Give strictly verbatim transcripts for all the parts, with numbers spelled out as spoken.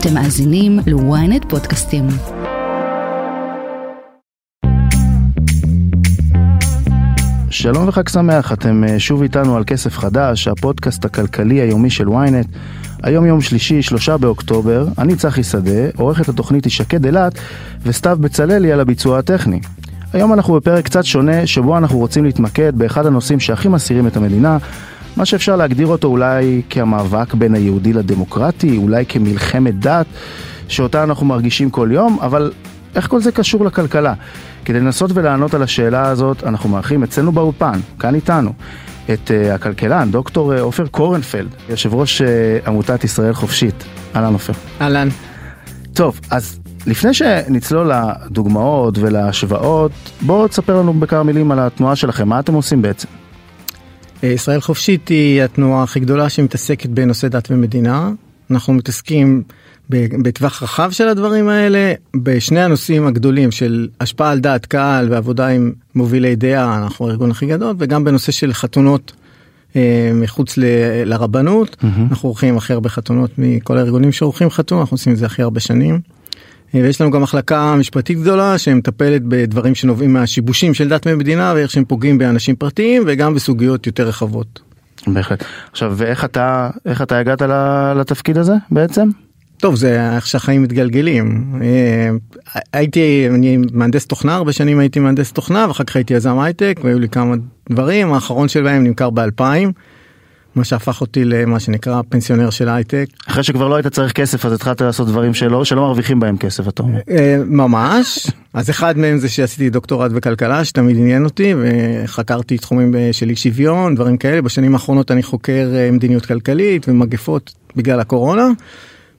אתם מאזינים לוויינט פודקאסטים. שלום וחג שמח, אתם שוב איתנו על כסף חדש, הפודקאסט הכלכלי היומי של וויינט. היום יום שלישי, שלושה באוקטובר, אני צחי שדה, עורכת התוכנית היא שקד אלת, וסתיו בצללי על הביצוע הטכני. היום אנחנו בפרק קצת שונה, שבו אנחנו רוצים להתמקד באחד הנושאים שהכי מסעירים את המדינה, מה שאפשר להגדיר אותו אולי כמאבק בין היהודי לדמוקרטי, אולי כמלחמת דת, שאותה אנחנו מרגישים כל יום, אבל איך כל זה קשור לכלכלה? כדי לנסות ולענות על השאלה הזאת, אנחנו מארחים אצלנו באופן, כאן איתנו, את uh, הכלכלן, דוקטור עופר קורנפלד, יושב ראש uh, עמותת ישראל חופשית. אהלן עופר. אהלן. טוב, אז לפני שנצלול לדוגמאות ולהשוואות, בואו תספר לנו בכמה מילים על התנועה שלכם, מה אתם עושים בעצם? ישראל חופשית היא התנועה הכי גדולה שמתעסקת בנושא דת ומדינה. אנחנו מתעסקים בטווח רחב של הדברים האלה, בשני הנושאים הגדולים של השפעה על דעת קהל ועבודה עם מובילי דעה, אנחנו הארגון הכי גדול, וגם בנושא של חתונות אה, מחוץ ל, לרבנות, mm-hmm. אנחנו עורכים הכי הרבה חתונות מכל הארגונים שעורכים חתון, אנחנו עושים את זה הכי הרבה שנים. ויש לנו גם מחלקה משפטית גדולה שמטפלת בדברים שנובעים מהשיבושים של דת ומדינה ואיך שהם פוגעים באנשים פרטיים וגם בסוגיות יותר רחבות. בהחלט. עכשיו, ואיך אתה, איך אתה הגעת לתפקיד הזה בעצם? טוב, זה איך שהחיים מתגלגלים. הייתי, אני מהנדס תוכנה, הרבה שנים הייתי מהנדס תוכנה ואחר כך הייתי יזם הייטק והיו לי כמה דברים, האחרון שלהם נמכר ב-אלפיים. מה שהפך אותי למה שנקרא פנסיונר של הייטק. אחרי שכבר לא היית צריך כסף, אז התחלת לעשות דברים שלא, שלא מרוויחים בהם כסף, אתה אומר. ממש. אז אחד מהם זה שעשיתי דוקטורט בכלכלה, שתמיד עניין אותי, וחקרתי תחומים של אי שוויון, דברים כאלה. בשנים האחרונות אני חוקר מדיניות כלכלית ומגפות בגלל הקורונה,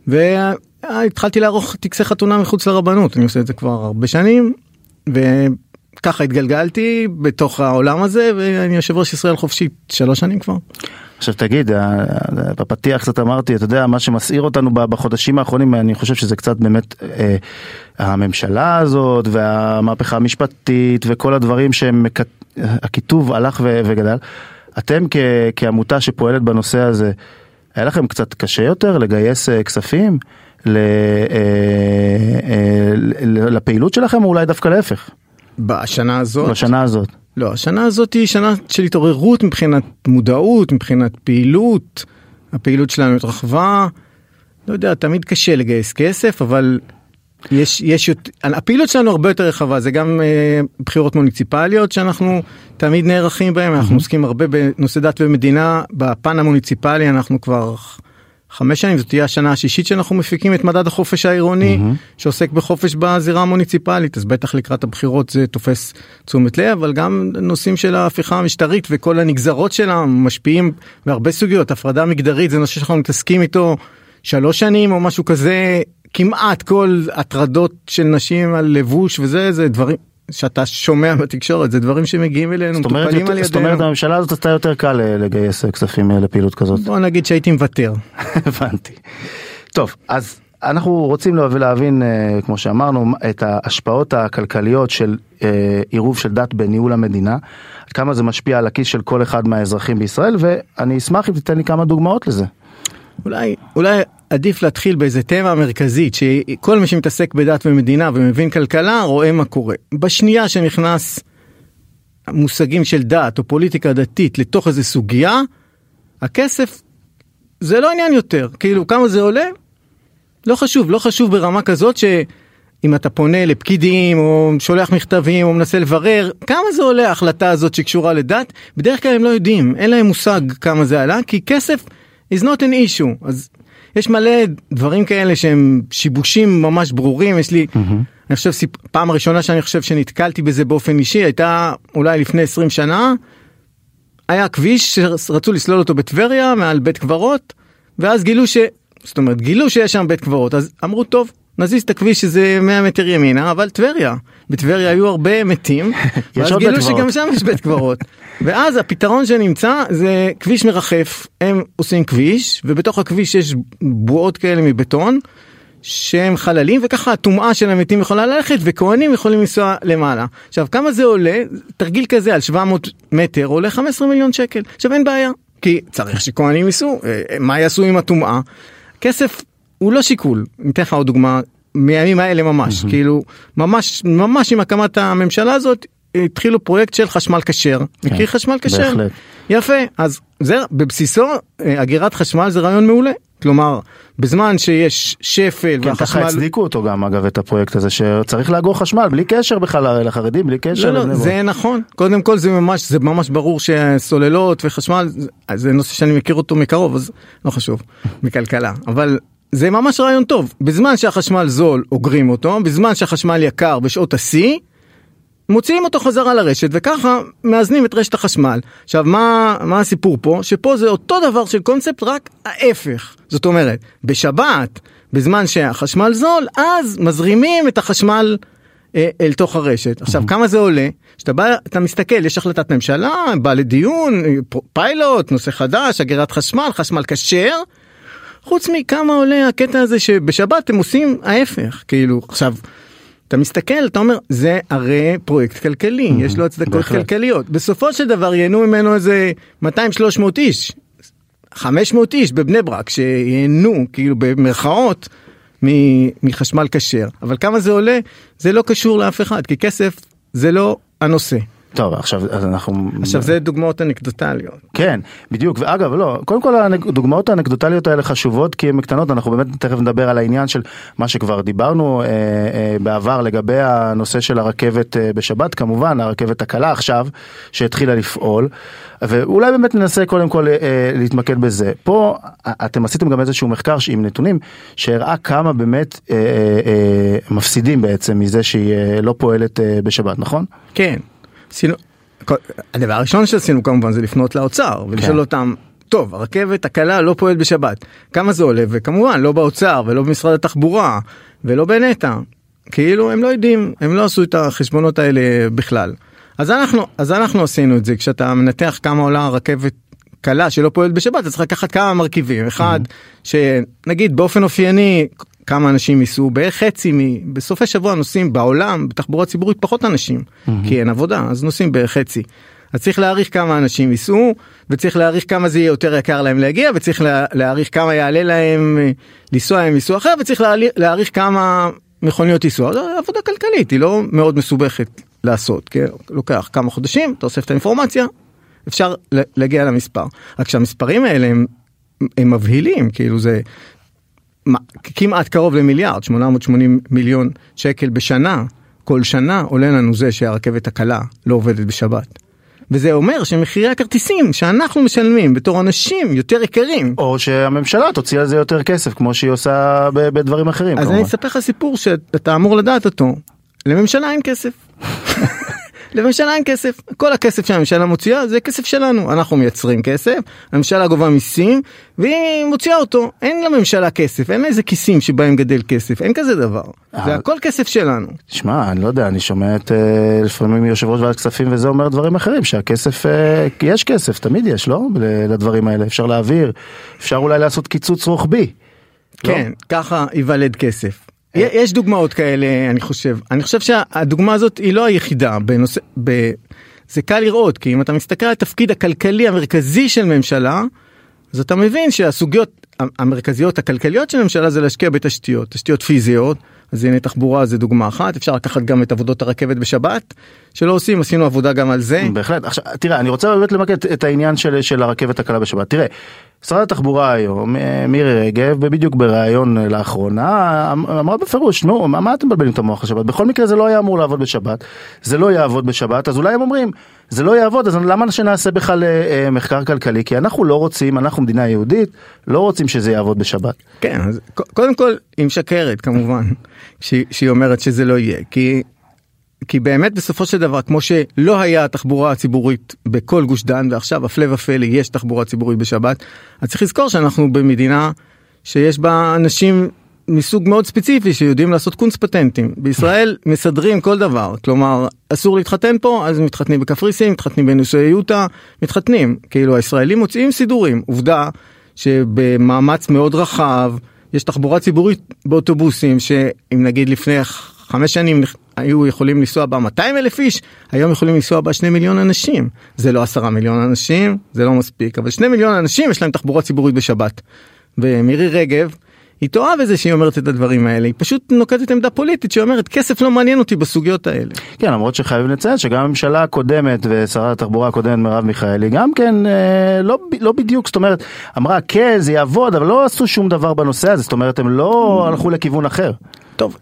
והתחלתי לערוך טקסי חתונה מחוץ לרבנות. אני עושה את זה כבר הרבה שנים, וככה התגלגלתי בתוך העולם הזה, ואני יושב ראש ישראל חופשית שלוש שנים כבר. עכשיו תגיד, בפתיח קצת אמרתי, אתה יודע, מה שמסעיר אותנו בחודשים האחרונים, אני חושב שזה קצת באמת אה, הממשלה הזאת והמהפכה המשפטית וכל הדברים שהם, הכיתוב הלך וגדל. אתם כ, כעמותה שפועלת בנושא הזה, היה לכם קצת קשה יותר לגייס כספים ל, אה, אה, לפעילות שלכם, או אולי דווקא להפך? בשנה הזאת? בשנה הזאת. לא, השנה הזאת היא שנה של התעוררות מבחינת מודעות, מבחינת פעילות, הפעילות שלנו התרחבה, לא יודע, תמיד קשה לגייס כסף, אבל יש, יש, הפעילות שלנו הרבה יותר רחבה, זה גם אה, בחירות מוניציפליות שאנחנו תמיד נערכים בהן, אנחנו עוסקים הרבה בנושא דת ומדינה, בפן המוניציפלי אנחנו כבר חמש שנים, זאת תהיה השנה השישית שאנחנו מפיקים את מדד החופש העירוני, mm-hmm. שעוסק בחופש בזירה המוניציפלית, אז בטח לקראת הבחירות זה תופס תשומת לב, אבל גם נושאים של ההפיכה המשטרית וכל הנגזרות שלה משפיעים בהרבה סוגיות, הפרדה מגדרית זה נושא שאנחנו מתעסקים איתו שלוש שנים או משהו כזה, כמעט כל הטרדות של נשים על לבוש וזה, זה דברים שאתה שומע בתקשורת, זה דברים שמגיעים אלינו, מטופלים על ידינו. זאת אומרת, הממשלה הזאת עשתה יותר קל לגייס כספים לפעילות כזאת. בוא נגיד שהייתי מוותר. הבנתי. טוב, אז אנחנו רוצים להבין, כמו שאמרנו, את ההשפעות הכלכליות של עירוב של דת בניהול המדינה, כמה זה משפיע על הכיס של כל אחד מהאזרחים בישראל, ואני אשמח אם תיתן לי כמה דוגמאות לזה. אולי, אולי עדיף להתחיל באיזה תמה מרכזית, שכל מי שמתעסק בדת ומדינה ומבין כלכלה רואה מה קורה. בשנייה שנכנס מושגים של דת או פוליטיקה דתית לתוך איזה סוגיה, הכסף זה לא עניין יותר. כאילו כמה זה עולה? לא חשוב, לא חשוב ברמה כזאת שאם אתה פונה לפקידים או שולח מכתבים או מנסה לברר, כמה זה עולה ההחלטה הזאת שקשורה לדת? בדרך כלל הם לא יודעים, אין להם מושג כמה זה עלה, כי כסף is not an issue. אז יש מלא דברים כאלה שהם שיבושים ממש ברורים. יש לי, mm-hmm. אני חושב, פעם הראשונה שאני חושב שנתקלתי בזה באופן אישי, הייתה אולי לפני עשרים שנה, היה כביש שרצו לסלול אותו בטבריה, מעל בית קברות, ואז גילו ש... זאת אומרת, גילו שיש שם בית קברות, אז אמרו, טוב, נזיז את הכביש שזה מאה מטר ימינה, אבל טבריה. בטבריה היו הרבה מתים, ואז גילו שגם שם יש בית קברות. ואז הפתרון שנמצא זה כביש מרחף, הם עושים כביש, ובתוך הכביש יש בועות כאלה מבטון, שהם חללים, וככה התומעה של המתים יכולה ללכת, וכהנים יכולים לנסוע למעלה. עכשיו, כמה זה עולה? תרגיל כזה על שבע מאות מטר, עולה חמישה עשר מיליון שקל. עכשיו, אין בעיה, כי צריך שכהנים ייסעו, מה יעשו עם התומעה? כסף הוא לא שיקול. ניתן לך עוד דוגמה, מימים האלה ממש, mm-hmm. כאילו, ממש, ממש עם הקמת הממשלה הזאת, התחילו פרויקט של חשמל כשר. מכיר כן. חשמל כשר? בהחלט. יפה, אז זה, בבסיסו, אגירת חשמל זה רעיון מעולה. כלומר, בזמן שיש שפל והחשמל... כן, ככה הצדיקו אותו גם, אגב, את הפרויקט הזה, שצריך לאגור חשמל, בלי קשר בכלל לחרדים, בלי קשר... לא, לא, זה נכון. קודם כל, זה ממש, זה ממש ברור שסוללות וחשמל, זה נושא שאני מכיר אותו מקרוב, אז לא חשוב, מכלכלה. אבל זה ממש רעיון טוב. בזמן שהחשמל זול, אוגרים אותו, בזמן שהחשמל יקר בשעות השיא, מוציאים אותו חזרה לרשת, וככה מאזנים את רשת החשמל. עכשיו, מה, מה הסיפור פה? שפה זה אותו דבר של קונספט, רק ההפך. זאת אומרת, בשבת, בזמן שהחשמל זול, אז מזרימים את החשמל אה, אל תוך הרשת. עכשיו, כמה זה עולה? שאתה בא, אתה מסתכל, יש החלטת ממשלה, בא לדיון, פיילוט, נושא חדש, אגירת חשמל, חשמל כשר. חוץ מכמה עולה הקטע הזה שבשבת הם עושים ההפך. כאילו, עכשיו... אתה מסתכל, אתה אומר, זה הרי פרויקט כלכלי, יש לו הצדקות כלכליות. בסופו של דבר ייהנו ממנו איזה מאתיים שלוש מאות איש, חמש מאות איש בבני ברק, שייהנו, כאילו במרכאות, מחשמל כשר. אבל כמה זה עולה, זה לא קשור לאף אחד, כי כסף זה לא הנושא. טוב, עכשיו אנחנו... עכשיו זה דוגמאות אנקדוטליות. כן, בדיוק, ואגב, לא, קודם כל הדוגמאות האנקדוטליות האלה חשובות, כי הן קטנות, אנחנו באמת תכף נדבר על העניין של מה שכבר דיברנו אה, אה, בעבר לגבי הנושא של הרכבת אה, בשבת, כמובן, הרכבת הקלה עכשיו, שהתחילה לפעול, ואולי באמת ננסה קודם כל אה, להתמקד בזה. פה אתם עשיתם גם איזשהו מחקר עם נתונים, שהראה כמה באמת אה, אה, מפסידים בעצם מזה שהיא אה, לא פועלת אה, בשבת, נכון? כן. עשינו, הדבר הראשון שעשינו כמובן זה לפנות לאוצר ולשאול אותם, טוב, הרכבת הקלה לא פועלת בשבת, כמה זה עולה? וכמובן לא באוצר ולא במשרד התחבורה ולא בנטע, כאילו הם לא יודעים, הם לא עשו את החשבונות האלה בכלל. אז אנחנו, אז אנחנו עשינו את זה, כשאתה מנתח כמה עולה הרכבת קלה שלא פועלת בשבת, אתה צריך לקחת כמה מרכיבים, אחד שנגיד באופן אופייני כמה אנשים ייסעו, בערך חצי, מ... בסופי שבוע נוסעים בעולם, בתחבורה ציבורית פחות אנשים, mm-hmm. כי אין עבודה, אז נוסעים בערך חצי. אז צריך להעריך כמה אנשים ייסעו, וצריך להעריך כמה זה יהיה יותר יקר להם להגיע, וצריך לה... להעריך כמה יעלה להם לנסוע עם ייסוע אחר, וצריך לה... להעריך כמה מכוניות ייסוע. זו עבודה כלכלית, היא לא מאוד מסובכת לעשות, כי לוקח כמה חודשים, אתה אוסף את האינפורמציה, אפשר להגיע למספר. רק כשהמספרים האלה הם, הם מבהילים, כאילו זה... כמעט קרוב למיליארד, שמונה מאות ושמונים מיליון שקל בשנה, כל שנה עולה לנו זה שהרכבת הקלה לא עובדת בשבת. וזה אומר שמחירי הכרטיסים שאנחנו משלמים בתור אנשים יותר יקרים. או שהממשלה תוציא על זה יותר כסף, כמו שהיא עושה בדברים אחרים. אז אני אספר לך סיפור שאתה אמור לדעת אותו. לממשלה אין כסף. לממשלה אין כסף. כל הכסף שהממשלה מוציאה זה כסף שלנו. אנחנו מייצרים כסף, הממשלה גובה מיסים, והיא מוציאה אותו. אין לממשלה כסף, אין איזה כיסים שבהם גדל כסף, אין כזה דבר. זה הכל כסף שלנו. תשמע, אני לא יודע, אני שומע את לפעמים יושב ראש ועדת כספים, וזה אומר דברים אחרים, שהכסף, יש כסף, תמיד יש, לא? לדברים האלה. אפשר להעביר, אפשר אולי לעשות קיצוץ רוחבי. כן, ככה ייוולד כסף. יש דוגמאות כאלה, אני חושב. אני חושב שהדוגמה הזאת היא לא היחידה בנושא, ב... זה קל לראות, כי אם אתה מסתכל על התפקיד הכלכלי המרכזי של ממשלה, אז אתה מבין שהסוגיות המרכזיות הכלכליות של ממשלה זה להשקיע בתשתיות, תשתיות פיזיות, אז הנה תחבורה זה דוגמה אחת, אפשר לקחת גם את עבודות הרכבת בשבת, שלא עושים, עשינו עבודה גם על זה. בהחלט, עכשיו, תראה, אני רוצה באמת למקד את העניין של, של הרכבת הקלה בשבת, תראה, שרת התחבורה היום, מירי רגב, בדיוק בראיון לאחרונה, אמרה בפירוש, נו, מה אתם מבלבלים את המוח לשבת? בכל מקרה זה לא היה אמור לעבוד בשבת, זה לא יעבוד בשבת, אז אולי הם אומרים, זה לא יעבוד, אז למה שנעשה בכלל מחקר כלכלי? כי אנחנו לא רוצים, אנחנו מדינה יהודית, לא רוצים שזה יעבוד בשבת. כן, אז קודם כל, היא משקרת כמובן, שהיא אומרת שזה לא יהיה, כי... כי באמת בסופו של דבר, כמו שלא היה תחבורה ציבורית בכל גוש דן, ועכשיו אפלה ופלא יש תחבורה ציבורית בשבת, אז צריך לזכור שאנחנו במדינה שיש בה אנשים מסוג מאוד ספציפי שיודעים לעשות קונס פטנטים. בישראל מסדרים כל דבר, כלומר אסור להתחתן פה, אז מתחתנים בקפריסים, מתחתנים בנישואי יוטה, מתחתנים. כאילו הישראלים מוצאים סידורים. עובדה שבמאמץ מאוד רחב יש תחבורה ציבורית באוטובוסים, שאם נגיד לפני חמש שנים היו יכולים לנסוע בה מאתיים אלף איש, היום יכולים לנסוע בה שני מיליון אנשים. זה לא עשרה מיליון אנשים, זה לא מספיק, אבל שני מיליון אנשים יש להם תחבורה ציבורית בשבת. ומירי רגב היא טועה בזה שהיא אומרת את הדברים האלה, היא פשוט נוקטת עמדה פוליטית שאומרת, כסף לא מעניין אותי בסוגיות האלה. כן, למרות שחייבים לציין שגם הממשלה הקודמת ושרת התחבורה הקודמת מרב מיכאלי, גם כן, לא, לא בדיוק, זאת אומרת, אמרה, כן, זה יעבוד, אבל לא עשו שום דבר בנושא הזה, זאת אומרת, הם לא הלכו לכיוון אחר. טוב,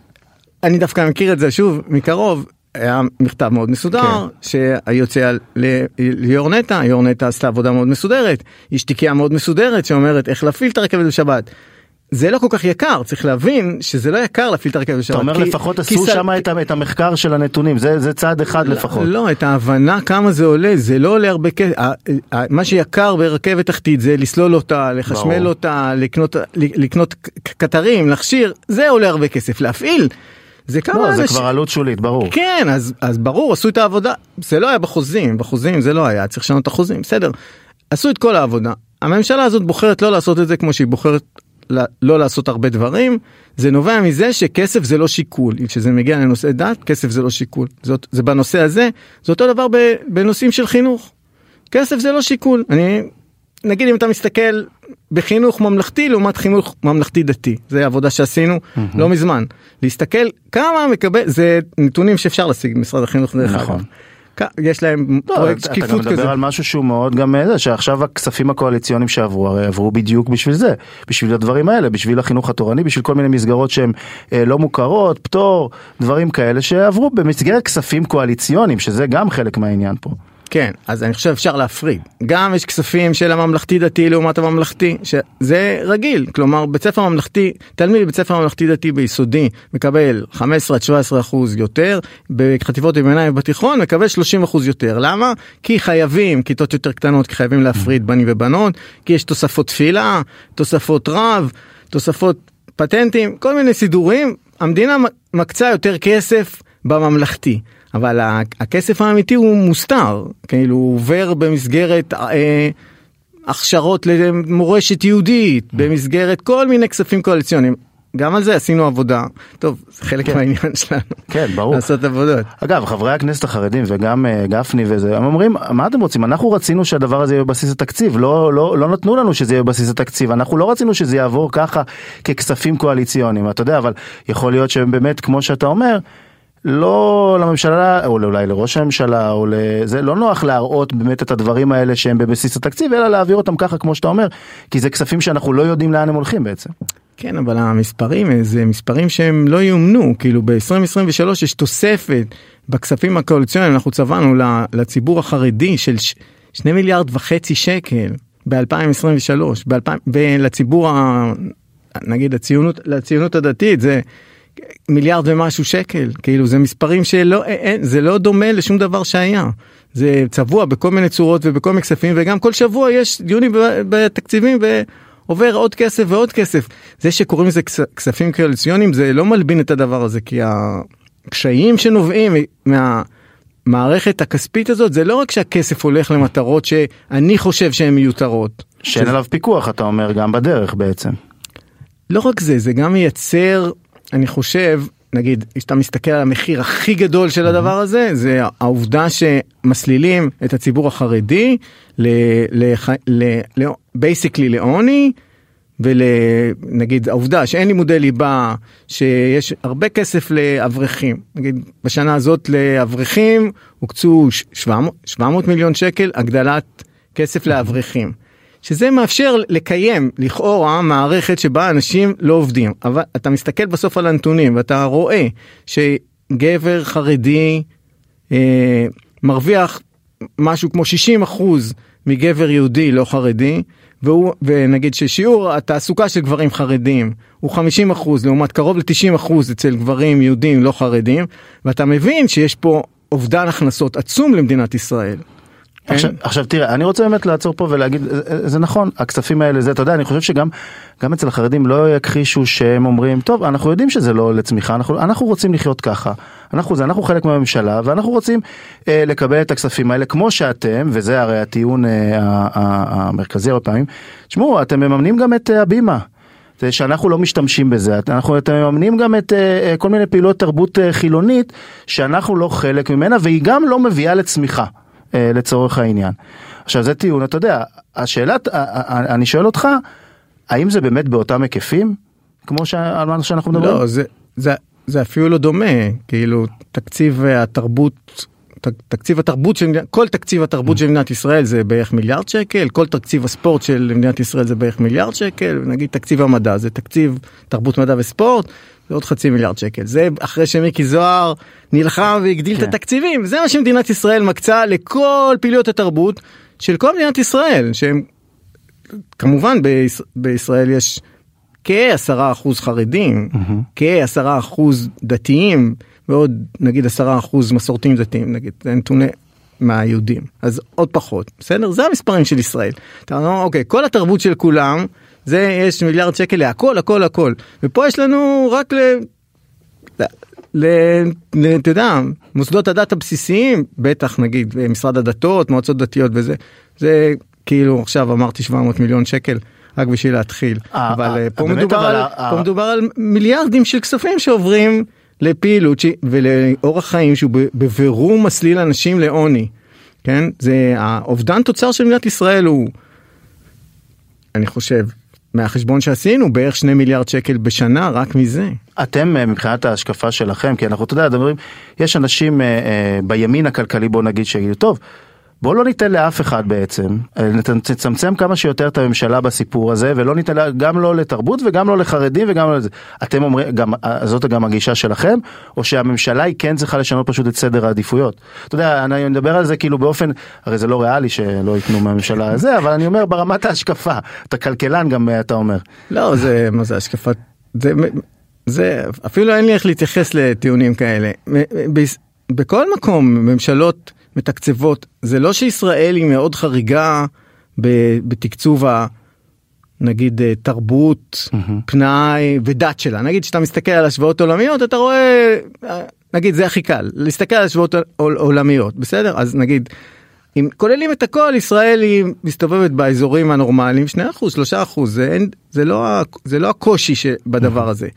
אני דווקא מכיר את זה שוב, מקרוב, היה מכתב מאוד מסודר, שהיוצא ליורנטה, יורנטה עשתה עבודה מאוד מסודרת, היא שתיקיה מאוד מסודרת, שאומרת, איך להפעיל את הרכבת בשבת. זה לא כל כך יקר, צריך להבין שזה לא יקר להפעיל את הרכבת בשבת. אתה אומר לפחות עשו שם את המחקר של הנתונים, זה צעד אחד לפחות. לא, את ההבנה כמה זה עולה, זה לא עולה הרבה כסף. מה שיקר ברכבת תחתית זה לסלול אותה, לחשמל אותה, לקנות קטרים, להכשיר, זה עולה הרבה כסף. להפעיל זה כמה אנשים... זה כבר עלות שולית, ברור. כן, אז, אז ברור, עשו את העבודה. זה לא היה בחוזים, בחוזים זה לא היה, צריך לשנות את החוזים, בסדר. עשו את כל העבודה. הממשלה הזאת בוחרת לא לעשות את זה כמו שהיא בוחרת לא לעשות הרבה דברים. זה נובע מזה שכסף זה לא שיקול. כשזה מגיע לנושאי דת, כסף זה לא שיקול. זאת, זה בנושא הזה, זה אותו דבר בנושאים של חינוך. כסף זה לא שיקול. אני, נגיד אם אתה מסתכל בחינוך ממלכתי לעומת חינוך ממלכתי דתי. זה העבודה שעשינו לא מזמן. להסתכל כמה מקבל, זה נתונים שאפשר להשיג משרד החינוך דרך אגב. יש להם פרויקט שקיפות כזה. אתה גם מדבר על משהו שהוא מאוד גם זה, שעכשיו הכספים הקואליציוניים שעברו, הרי עברו בדיוק בשביל זה, בשביל הדברים האלה, בשביל החינוך התורני, בשביל כל מיני מסגרות שהן לא מוכרות, פטור, דברים כאלה שעברו במסגרת כספים קואליציוניים, שזה גם חלק מהעניין פה. כן, אז אני חושב אפשר להפריד. גם יש כספים של הממלכתי דתי לעומת הממלכתי, שזה רגיל. כלומר, בית ספר ממלכתי, תלמיד בית ספר ממלכתי דתי ביסודי מקבל חמש עשרה עד שבע עשרה אחוז יותר, בחטיבות הביניים ובתיכון מקבל שלושים אחוז יותר. למה? כי חייבים, כיתות יותר קטנות, כי חייבים להפריד בנים ובנות, כי יש תוספות תפילה, תוספות רב, תוספות פטנטים, כל מיני סידורים. המדינה מקצה יותר כסף בממלכתי. אבל הכסף האמיתי הוא מוסתר, כאילו הוא עובר במסגרת אה, הכשרות למורשת יהודית, במסגרת כל מיני כספים קואליציוניים. גם על זה עשינו עבודה. טוב, זה חלק כן. מהעניין שלנו. כן, ברור. לעשות עבודות. אגב, חברי הכנסת החרדים וגם uh, גפני וזה, הם אומרים, מה אתם רוצים? אנחנו רצינו שהדבר הזה יהיה בסיס התקציב. לא, לא, לא נתנו לנו שזה יהיה בסיס התקציב. אנחנו לא רצינו שזה יעבור ככה ככספים קואליציוניים. אתה יודע, אבל יכול להיות שבאמת, כמו שאתה אומר, לא לממשלה, או אולי לראש הממשלה, או לזה, לא נוח להראות באמת את הדברים האלה שהם בבסיס התקציב, אלא להעביר אותם ככה, כמו שאתה אומר, כי זה כספים שאנחנו לא יודעים לאן הם הולכים בעצם. כן, אבל המספרים, זה מספרים שהם לא יומנו, כאילו ב-עשרים עשרים ושלוש יש תוספת בכספים הקואליציוניים, אנחנו צבענו לציבור החרדי של שני מיליארד וחצי שקל ב-אלפיים עשרים ושלוש, לציבור, נגיד, הציונות, לציונות הדתית, זה מיליארד ומשהו שקל, כאילו זה מספרים שלא, זה לא דומה לשום דבר שהיה, זה צבוע בכל מיני צורות ובכל מיני כספים, וגם כל שבוע יש דיונים בתקציבים ועובר עוד כסף ועוד כסף. זה שקוראים לזה כספים קואליציוניים זה לא מלבין את הדבר הזה, כי הקשיים שנובעים מהמערכת הכספית הזאת זה לא רק שהכסף הולך למטרות שאני חושב שהן מיותרות, שאין עליו פיקוח, אתה אומר, גם בדרך בעצם. לא רק זה, זה גם מייצר, אני חושב, נגיד, כשאתה מסתכל על המחיר הכי גדול של הדבר הזה, זה העובדה שמסלילים את הציבור החרדי, basically לעוני, ונגיד, העובדה שאין לימודי ליבה, שיש הרבה כסף לאברכים. נגיד, בשנה הזאת לאברכים, הוקצו שבע מאות מיליון שקל, הגדלת כסף לאברכים. שזה מאפשר לקיים, לכאורה, מערכת שבה אנשים לא עובדים. אבל אתה מסתכל בסוף על הנתונים, ואתה רואה שגבר חרדי אה, מרוויח משהו כמו שישים אחוז מגבר יהודי לא חרדי, והוא, ונגיד ששיעור התעסוקה של גברים חרדים הוא חמישים אחוז, לעומת קרוב ל-תשעים אחוז אצל גברים יהודים לא חרדים, ואתה מבין שיש פה אובדן הכנסות עצום למדינת ישראל. עכשיו, עכשיו תראה, אני רוצה באמת לעצור פה ולהגיד, זה, זה נכון, הכספים האלה, זה, אתה יודע, אני חושב שגם גם אצל החרדים לא יכחישו שהם אומרים, טוב, אנחנו יודעים שזה לא לצמיחה, אנחנו, אנחנו רוצים לחיות ככה, אנחנו, זה, אנחנו חלק מהממשלה, ואנחנו רוצים אה, לקבל את הכספים האלה, כמו שאתם, וזה הרי הטיעון אה, אה, המרכזי הרבה פעמים, תשמעו, אתם מממנים גם את אה, הבימה, זה שאנחנו לא משתמשים בזה, אנחנו מממנים גם את אה, כל מיני פעילות תרבות אה, חילונית, שאנחנו לא חלק ממנה, והיא גם לא מביאה לצמיחה. לצורך העניין. עכשיו זה טיעון, אתה יודע, השאלה, אני שואל אותך, האם זה באמת באותם היקפים? כמו שאנחנו מדברים? לא, זה, זה, זה אפילו לא דומה, כאילו, תקציב התרבות, תקציב התרבות, כל תקציב התרבות של מדינת ישראל זה בערך מיליארד שקל, כל תקציב הספורט של מדינת ישראל זה בערך מיליארד שקל, ונגיד תקציב המדע, זה תקציב תרבות מדע וספורט, זה עוד חצי מיליארד שקל. זה אחרי שמיקי זוהר נלחם והגדיל את התקציבים. זה מה שמדינת ישראל מקצה לכל פעילויות התרבות של כל מדינת ישראל, שהם, כמובן בישראל יש כעשרה אחוז חרדים, כעשרה אחוז דתיים, ועוד נגיד עשרה אחוז מסורתיים דתיים, נגיד, זה נתוני מהיהודים, אז עוד פחות, בסדר? זה המספרים של ישראל. אתה אומר, אוקיי, כל התרבות של כולם, זה יש מיליארד שקל להכל, הכל, הכל, ופה יש לנו רק ל... אתה יודע, מוסדות הדת הבסיסיים, בטח נגיד, משרד הדתות, מועצות דתיות וזה, זה כאילו עכשיו אמרתי שבע מאות מיליון שקל, רק בשביל להתחיל, אבל פה מדובר על מיליארדים של כספים שעוברים לפעילות ולאורח חיים שהוא בבירום מסליל אנשים לעוני, כן? זה, האובדן תוצר של מדינת ישראל הוא, אני חושב, מהחשבון שעשינו, בערך שני מיליארד שקל בשנה, רק מזה. אתם, מבחינת ההשקפה שלכם, כי אנחנו, אתה יודע, דברים, יש אנשים בימין הכלכלי, בוא נגיד, שיגידו, טוב, בואו לא ניתן לאף אחד בעצם, נצמצם כמה שיותר את הממשלה בסיפור הזה, ולא ניתן גם לא לתרבות וגם לא לחרדים וגם לא לזה. אתם אומרים, גם, זאת גם הגישה שלכם, או שהממשלה היא כן צריכה לשנות פשוט את סדר העדיפויות? אתה יודע, אני מדבר על זה כאילו באופן, הרי זה לא ריאלי שלא ייתנו מהממשלה הזה, אבל אני אומר ברמת ההשקפה, אתה כלכלן גם אתה אומר. לא, זה, מה זה השקפה? זה, זה, אפילו אין לי איך להתייחס לטיעונים כאלה. בכל מקום, ממשלות מתקצבות, זה לא שישראל היא מאוד חריגה בתקצוב נגיד תרבות, פנאי ודת שלה. נגיד שאתה מסתכל על השוואות עולמיות, אתה רואה, נגיד זה הכי קל, להסתכל על השוואות עולמיות, בסדר? אז נגיד, אם כוללים את הכל, ישראל היא מסתובבת באזורים הנורמליים, שני אחוז, שלושה אחוז, זה לא הקושי שבדבר הזה.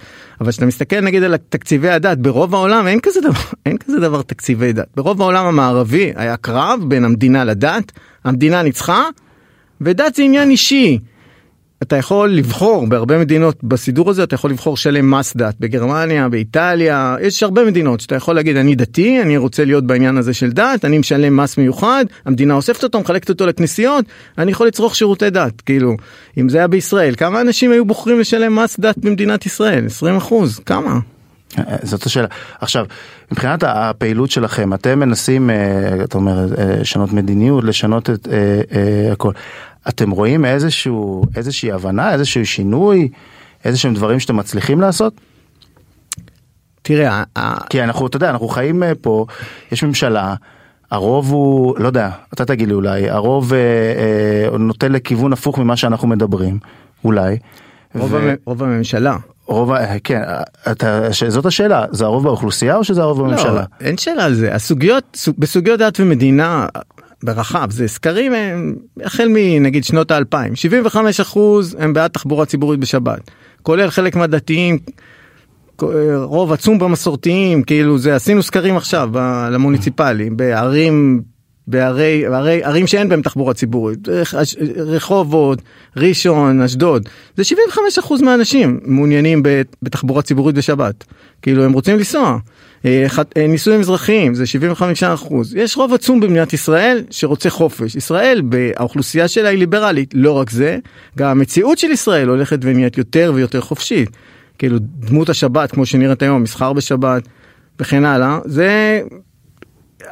אבל כשאתה מסתכל נגיד על תקציבי הדת, ברוב העולם אין כזה דבר, אין כזה דבר תקציבי דת. ברוב העולם המערבי היה קרב בין המדינה לדת, המדינה ניצחה, ודת זה עניין אישי. אתה יכול לבחור, בהרבה מדינות בסידור הזה, אתה יכול לבחור שלם מס דת, בגרמניה, באיטליה, יש הרבה מדינות שאתה יכול להגיד, אני דתי, אני רוצה להיות בעניין הזה של דת, אני משלם מס מיוחד, המדינה אוספת אותו, מחלקת אותו לכנסיות, אני יכול לצרוך שירותי דת, כאילו, אם זה היה בישראל, כמה אנשים היו בוחרים לשלם מס דת במדינת ישראל? עשרים אחוז, כמה? זאת השאלה. עכשיו, מבחינת הפעילות שלכם, אתם מנסים, אתה אומר, לשנות מדיניות, לשנות את הכל. אתם רואים איזשהו, איזושהי הבנה, איזשהו שינוי, איזשהם דברים שאתם מצליחים לעשות? תראה, כי אנחנו, אתה יודע, אנחנו חיים פה, יש ממשלה, הרוב הוא, לא יודע, אתה תגיד לי אולי, הרוב אה, אה, נוטה לכיוון הפוך ממה שאנחנו מדברים, אולי. רוב, ו... רוב הממשלה. רוב, כן, אתה, זאת השאלה, זה הרוב באוכלוסייה או שזה הרוב בממשלה? לא, אין שאלה על זה. הסוגיות, בסוגיות דת ומדינה... ברחב, זה סקרים, הם, החל מנגיד שנות האלפיים, שבעים וחמישה אחוז הם בעד תחבורה ציבורית בשבת, כולל חלק מהדתיים, רוב עצום במסורתיים, כאילו זה, עשינו סקרים עכשיו, ב- למוניציפלי, בערים, בערי, בערי, ערים שאין בהם תחבורה ציבורית, רחובות, ראשון, אשדוד, זה שבעים וחמישה אחוז מהאנשים מעוניינים בתחבורה ציבורית בשבת, כאילו הם רוצים לנסוע. נישואים אזרחיים, זה שבעים וחמישה אחוז. יש רוב עצום במדינת ישראל שרוצה חופש. ישראל, האוכלוסייה שלה היא ליברלית. לא רק זה, גם המציאות של ישראל הולכת ונהיית יותר ויותר חופשית. כאילו, דמות השבת, כמו שנראית היום, מסחר בשבת, וכן הלאה, זה...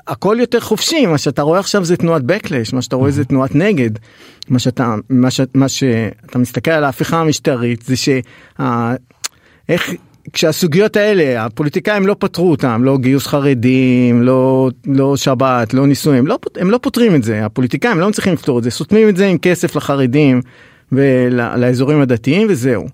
הכל יותר חופשי. מה שאתה רואה עכשיו זה תנועת בקלש, מה שאתה רואה זה תנועת נגד. מה שאתה, מה ש... מה שאתה מסתכל על ההפיכה המשטרית, זה ש... איך... כשהסוגיות האלה, הפוליטיקאים לא פתרו אותם, לא גיוס חרדים, לא, לא שבת, לא נישואים, לא, הם לא פותרים את זה, הפוליטיקאים לא מצליחים לפתור את זה, סותמים את זה עם כסף לחרדים ולאזורים הדתיים וזהו.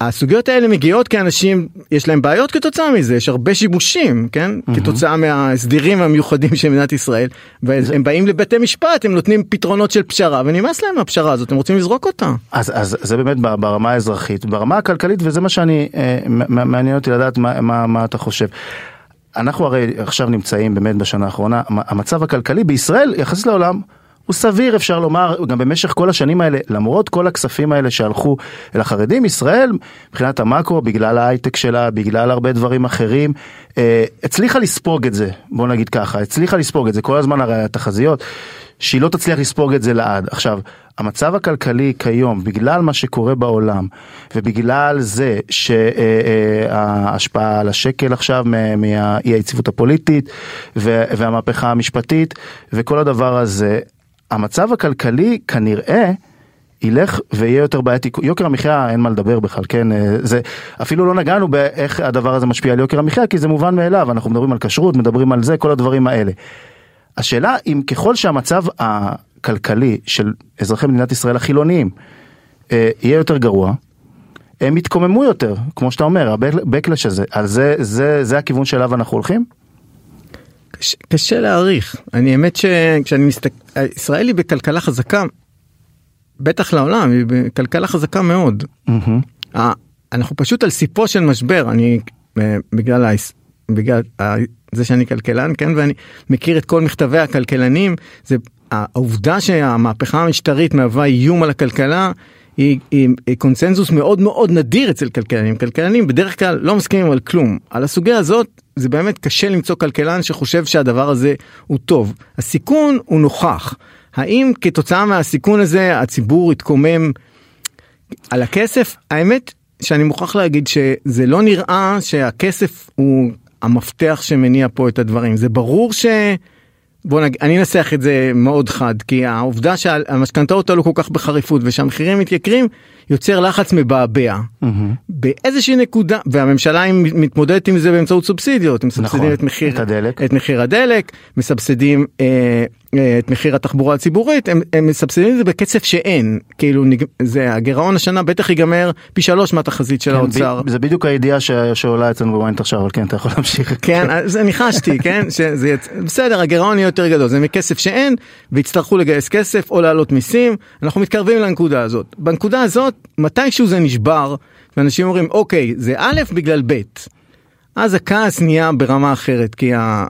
הסוגיות האלה מגיעות כאנשים, יש להם בעיות כתוצאה מזה, יש הרבה שיבושים, כן? Mm-hmm. כתוצאה מהסדירים המיוחדים של מדינת ישראל, והם באים לבתי משפט, הם נותנים פתרונות של פשרה, ונמאס להם הפשרה הזאת, הם רוצים לזרוק אותה. אז, אז זה באמת ברמה האזרחית, ברמה הכלכלית, וזה מה שאני, אה, מעניין אותי לדעת מה, מה, מה אתה חושב. אנחנו הרי עכשיו נמצאים באמת בשנה האחרונה, המצב הכלכלי בישראל יחסית לעולם, הוא סביר, אפשר לומר, גם במשך כל השנים האלה, למרות כל הכספים האלה שהלכו אל החרדים, ישראל, מבחינת המקרו, בגלל ההייטק שלה, בגלל הרבה דברים אחרים, הצליחה לספוג את זה, בוא נגיד ככה, הצליחה לספוג את זה, כל הזמן הרי התחזיות, שהיא לא תצליח לספוג את זה לעד. עכשיו, המצב הכלכלי כיום, בגלל מה שקורה בעולם, ובגלל זה שההשפעה על השקל עכשיו, מהאי היציבות הפוליטית, והמהפכה המשפטית, וכל הדבר הזה, המצב הכלכלי כנראה ילך ויהיה יותר בעייתי. יוקר המחיה אין מה לדבר בכלל, כן? זה, אפילו לא נגענו באיך הדבר הזה משפיע על יוקר המחיה, כי זה מובן מאליו, אנחנו מדברים על כשרות, מדברים על זה, כל הדברים האלה. השאלה אם ככל שהמצב הכלכלי של אזרחי מדינת ישראל החילוניים אה, יהיה יותר גרוע, הם יתקוממו יותר, כמו שאתה אומר, הבקלש הזה, על זה, זה, זה הכיוון שאליו אנחנו הולכים? קשה, קשה להעריך. אני האמת שכשאני מסתכל, ישראל היא בכלכלה חזקה, בטח לעולם, היא בכלכלה חזקה מאוד. Mm-hmm. אנחנו פשוט על סיפו של משבר, אני, בגלל ההיס... בגלל זה שאני כלכלן, כן, ואני מכיר את כל מכתבי הכלכלנים, זה העובדה שהמהפכה המשטרית מהווה איום על הכלכלה, היא, היא, היא קונצנזוס מאוד מאוד נדיר אצל כלכלנים. כלכלנים בדרך כלל לא מסכימים על כלום. על הסוגיה הזאת, זה באמת קשה למצוא כלכלן שחושב שהדבר הזה הוא טוב. הסיכון הוא נוכח. האם כתוצאה מהסיכון הזה הציבור יתקומם על הכסף? האמת שאני מוכרח להגיד שזה לא נראה שהכסף הוא המפתח שמניע פה את הדברים. זה ברור ש... בוא נגיד, אני נסח את זה מאוד חד, כי העובדה שהמשכנתאות עלו כל כך בחריפות, ושהמחירים מתייקרים, יוצר לחץ מבעבע. Mm-hmm. באיזושהי נקודה, והממשלה מתמודדת עם זה באמצעות סובסידיות, הם מסבסדים נכון, את, מחיר, את, הדלק. את מחיר הדלק, מסבסדים אה, אה, את מחיר התחבורה הציבורית, הם, הם מסבסדים את זה בקצב שאין, כאילו נג... זה הגרעון השנה בטח ייגמר פי שלוש מהתחזית של כן, האוצר. ב... זה בדיוק הידיעה ש... שעולה אצלנו במיינט עכשיו, אבל כן, אתה יכול להמשיך. כן, אז אני חשתי, כן, שזה... בסדר, הגרעון יהיה יותר גדול, זה מכסף שאין, והצטרכו לגייס כסף או לעלות מיסים, אנחנו מתקרבים לנקודה הזאת. בנקודה הזאת, מתישהו זה נשבר, ואנשים אומרים, אוקיי, זה א' בגלל ב'. אז הכעס נהיה ברמה אחרת, כי ה...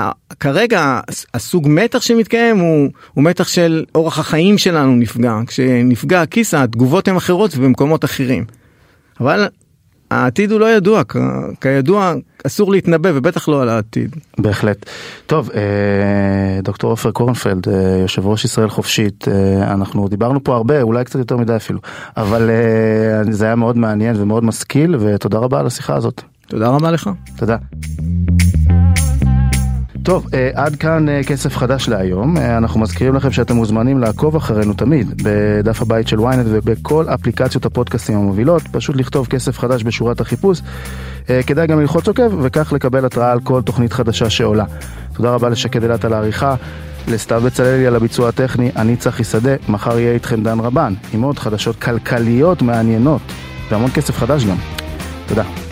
ה... כרגע הסוג מתח שמתקיים הוא... הוא מתח של אורח החיים שלנו נפגע. כשנפגע הכיסה, התגובות הן אחרות ובמקומות אחרים. אבל העתיד הוא לא ידוע, כ... כידוע אסור להתנבא, ובטח לא על העתיד. בהחלט. טוב, דוקטור עופר קורנפלד, יושב ראש ישראל חופשית, אנחנו דיברנו פה הרבה, אולי קצת יותר מדי אפילו, אבל זה היה מאוד מעניין ומאוד משכיל, ותודה רבה על השיחה הזאת. תודה רבה לך. תודה. טוב, עד כאן כסף חדש להיום. אנחנו מזכירים לכם שאתם מוזמנים לעקוב אחרינו תמיד בדף הבית של וויינט ובכל אפליקציות הפודקאסטים המובילות. פשוט לכתוב כסף חדש בשורת החיפוש. כדאי גם ללחוץ עוקב וכך לקבל התראה על כל תוכנית חדשה שעולה. תודה רבה לשקד אלת על העריכה, לסתיו בצללי על הביצוע הטכני, אני צחי שדה, מחר יהיה איתכם דן רבן, עם עוד חדשות כלכליות מעניינות, והמון כסף חדש גם. תודה.